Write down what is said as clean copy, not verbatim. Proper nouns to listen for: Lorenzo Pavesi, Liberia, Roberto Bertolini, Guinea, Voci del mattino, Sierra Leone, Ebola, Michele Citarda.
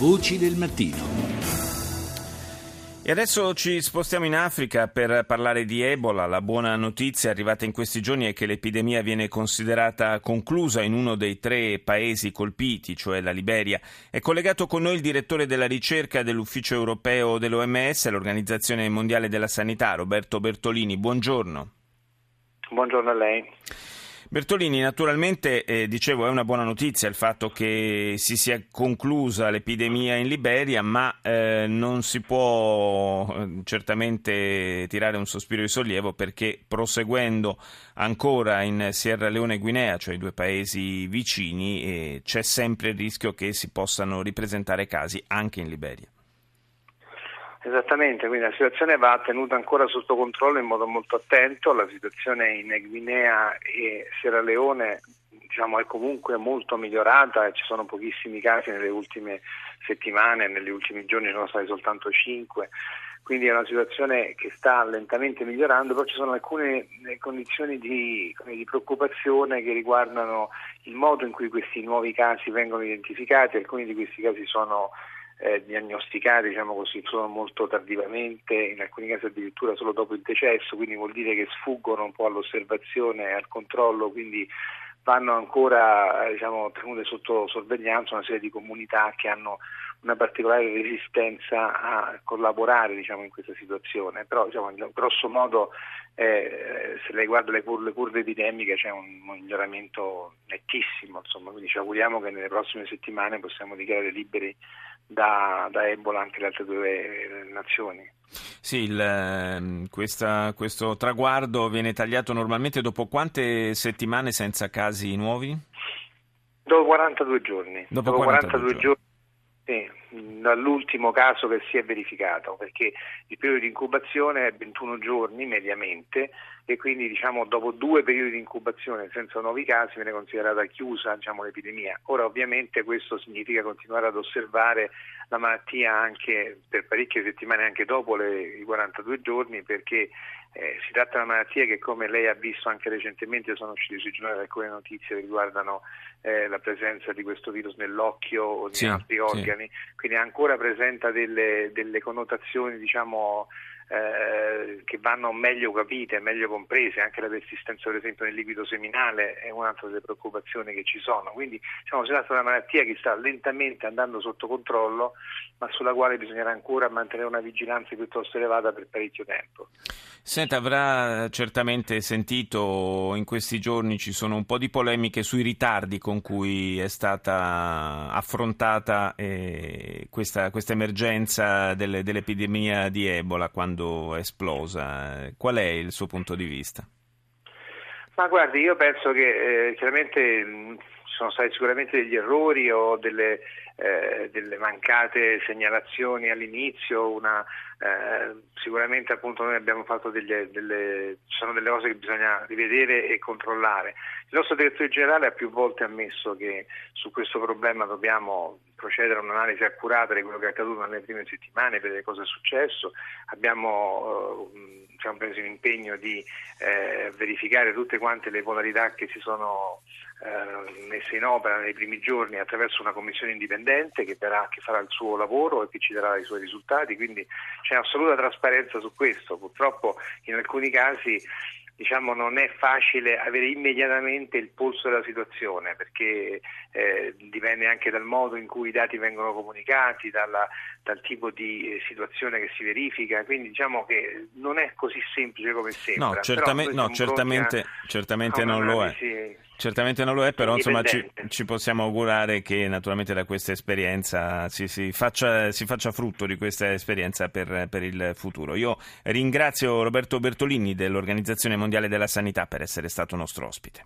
Voci del mattino. E adesso ci spostiamo in Africa per parlare di Ebola. La buona notizia arrivata in questi giorni è che l'epidemia viene considerata conclusa in uno dei 3 paesi colpiti, cioè la Liberia. È collegato con noi il direttore della ricerca dell'Ufficio Europeo dell'OMS, l'Organizzazione Mondiale della Sanità, Roberto Bertolini. Buongiorno. Buongiorno a lei. Bertolini, naturalmente, dicevo, è una buona notizia il fatto che si sia conclusa l'epidemia in Liberia, ma non si può certamente tirare un sospiro di sollievo, perché proseguendo ancora in Sierra Leone e Guinea, cioè i 2 paesi vicini, c'è sempre il rischio che si possano ripresentare casi anche in Liberia. Esattamente, quindi la situazione va tenuta ancora sotto controllo in modo molto attento. La situazione in Guinea e Sierra Leone, diciamo, è comunque molto migliorata, ci sono pochissimi casi nelle ultime settimane, negli ultimi giorni sono stati soltanto 5, quindi è una situazione che sta lentamente migliorando, però ci sono alcune condizioni di preoccupazione che riguardano il modo in cui questi nuovi casi vengono identificati. Alcuni di questi casi sono diagnosticati, diciamo così, sono molto tardivamente, in alcuni casi addirittura solo dopo il decesso, quindi vuol dire che sfuggono un po' all'osservazione e al controllo, quindi vanno ancora, diciamo, tenute sotto sorveglianza una serie di comunità che hanno una particolare resistenza a collaborare, diciamo, in questa situaone. Però, diciamo, grosso modo, se lei guarda le curve epidemiche, c'è un miglioramento nettissimo, insomma, quindi ci auguriamo che nelle prossime settimane possiamo dichiarare liberi da Ebola anche le altre 2 nazioni. Sì, questo traguardo viene tagliato normalmente dopo quante settimane senza casi nuovi? Dopo 42 giorni. Dopo 42 giorni. Sì, dall'ultimo caso che si è verificato, perché il periodo di incubazione è 21 giorni mediamente e quindi, diciamo, dopo 2 periodi di incubazione senza nuovi casi viene considerata chiusa, diciamo, l'epidemia. Ora, ovviamente, questo significa continuare ad osservare la malattia anche per parecchie settimane, anche dopo i 42 giorni, perché si tratta di una malattia che, come lei ha visto anche recentemente, sono uscite sui giornali alcune notizie che riguardano la presenza di questo virus nell'occhio o in altri organi, quindi ancora presenta delle connotazioni, diciamo, che vanno meglio capite, meglio comprese. Anche la persistenza, per esempio, nel liquido seminale è un'altra delle preoccupazioni che ci sono, quindi, diciamo, si tratta di una malattia che sta lentamente andando sotto controllo, ma sulla quale bisognerà ancora mantenere una vigilanza piuttosto elevata per parecchio tempo. Senta, avrà certamente sentito in questi giorni, ci sono un po' di polemiche sui ritardi con cui è stata affrontata questa emergenza dell'epidemia di Ebola, quando è esplosa. Qual è il suo punto di vista? Ma guardi, io penso che chiaramente ci sono stati sicuramente degli errori o delle mancate segnalazioni all'inizio, sicuramente, appunto, noi abbiamo fatto ci sono delle cose che bisogna rivedere e controllare. Il nostro direttore generale ha più volte ammesso che su questo problema dobbiamo procedere a un'analisi accurata di quello che è accaduto nelle prime settimane, vedere cosa è successo. Abbiamo preso l'impegno di verificare tutte quante le modalità che si sono messe in opera nei primi giorni attraverso una commissione indipendente che farà il suo lavoro e che ci darà i suoi risultati, quindi c'è assoluta trasparenza su questo. Purtroppo in alcuni casi, diciamo, non è facile avere immediatamente il polso della situazione, perché dipende anche dal modo in cui i dati vengono comunicati, dal tipo di situazione che si verifica, quindi, diciamo, che non è così semplice come sembra. Certamente non lo è. Certamente non lo è, però, insomma, ci possiamo augurare che, naturalmente, da questa esperienza si faccia frutto di questa esperienza per il futuro. Io ringrazio Roberto Bertolini dell'Organizzazione Mondiale della Sanità per essere stato nostro ospite.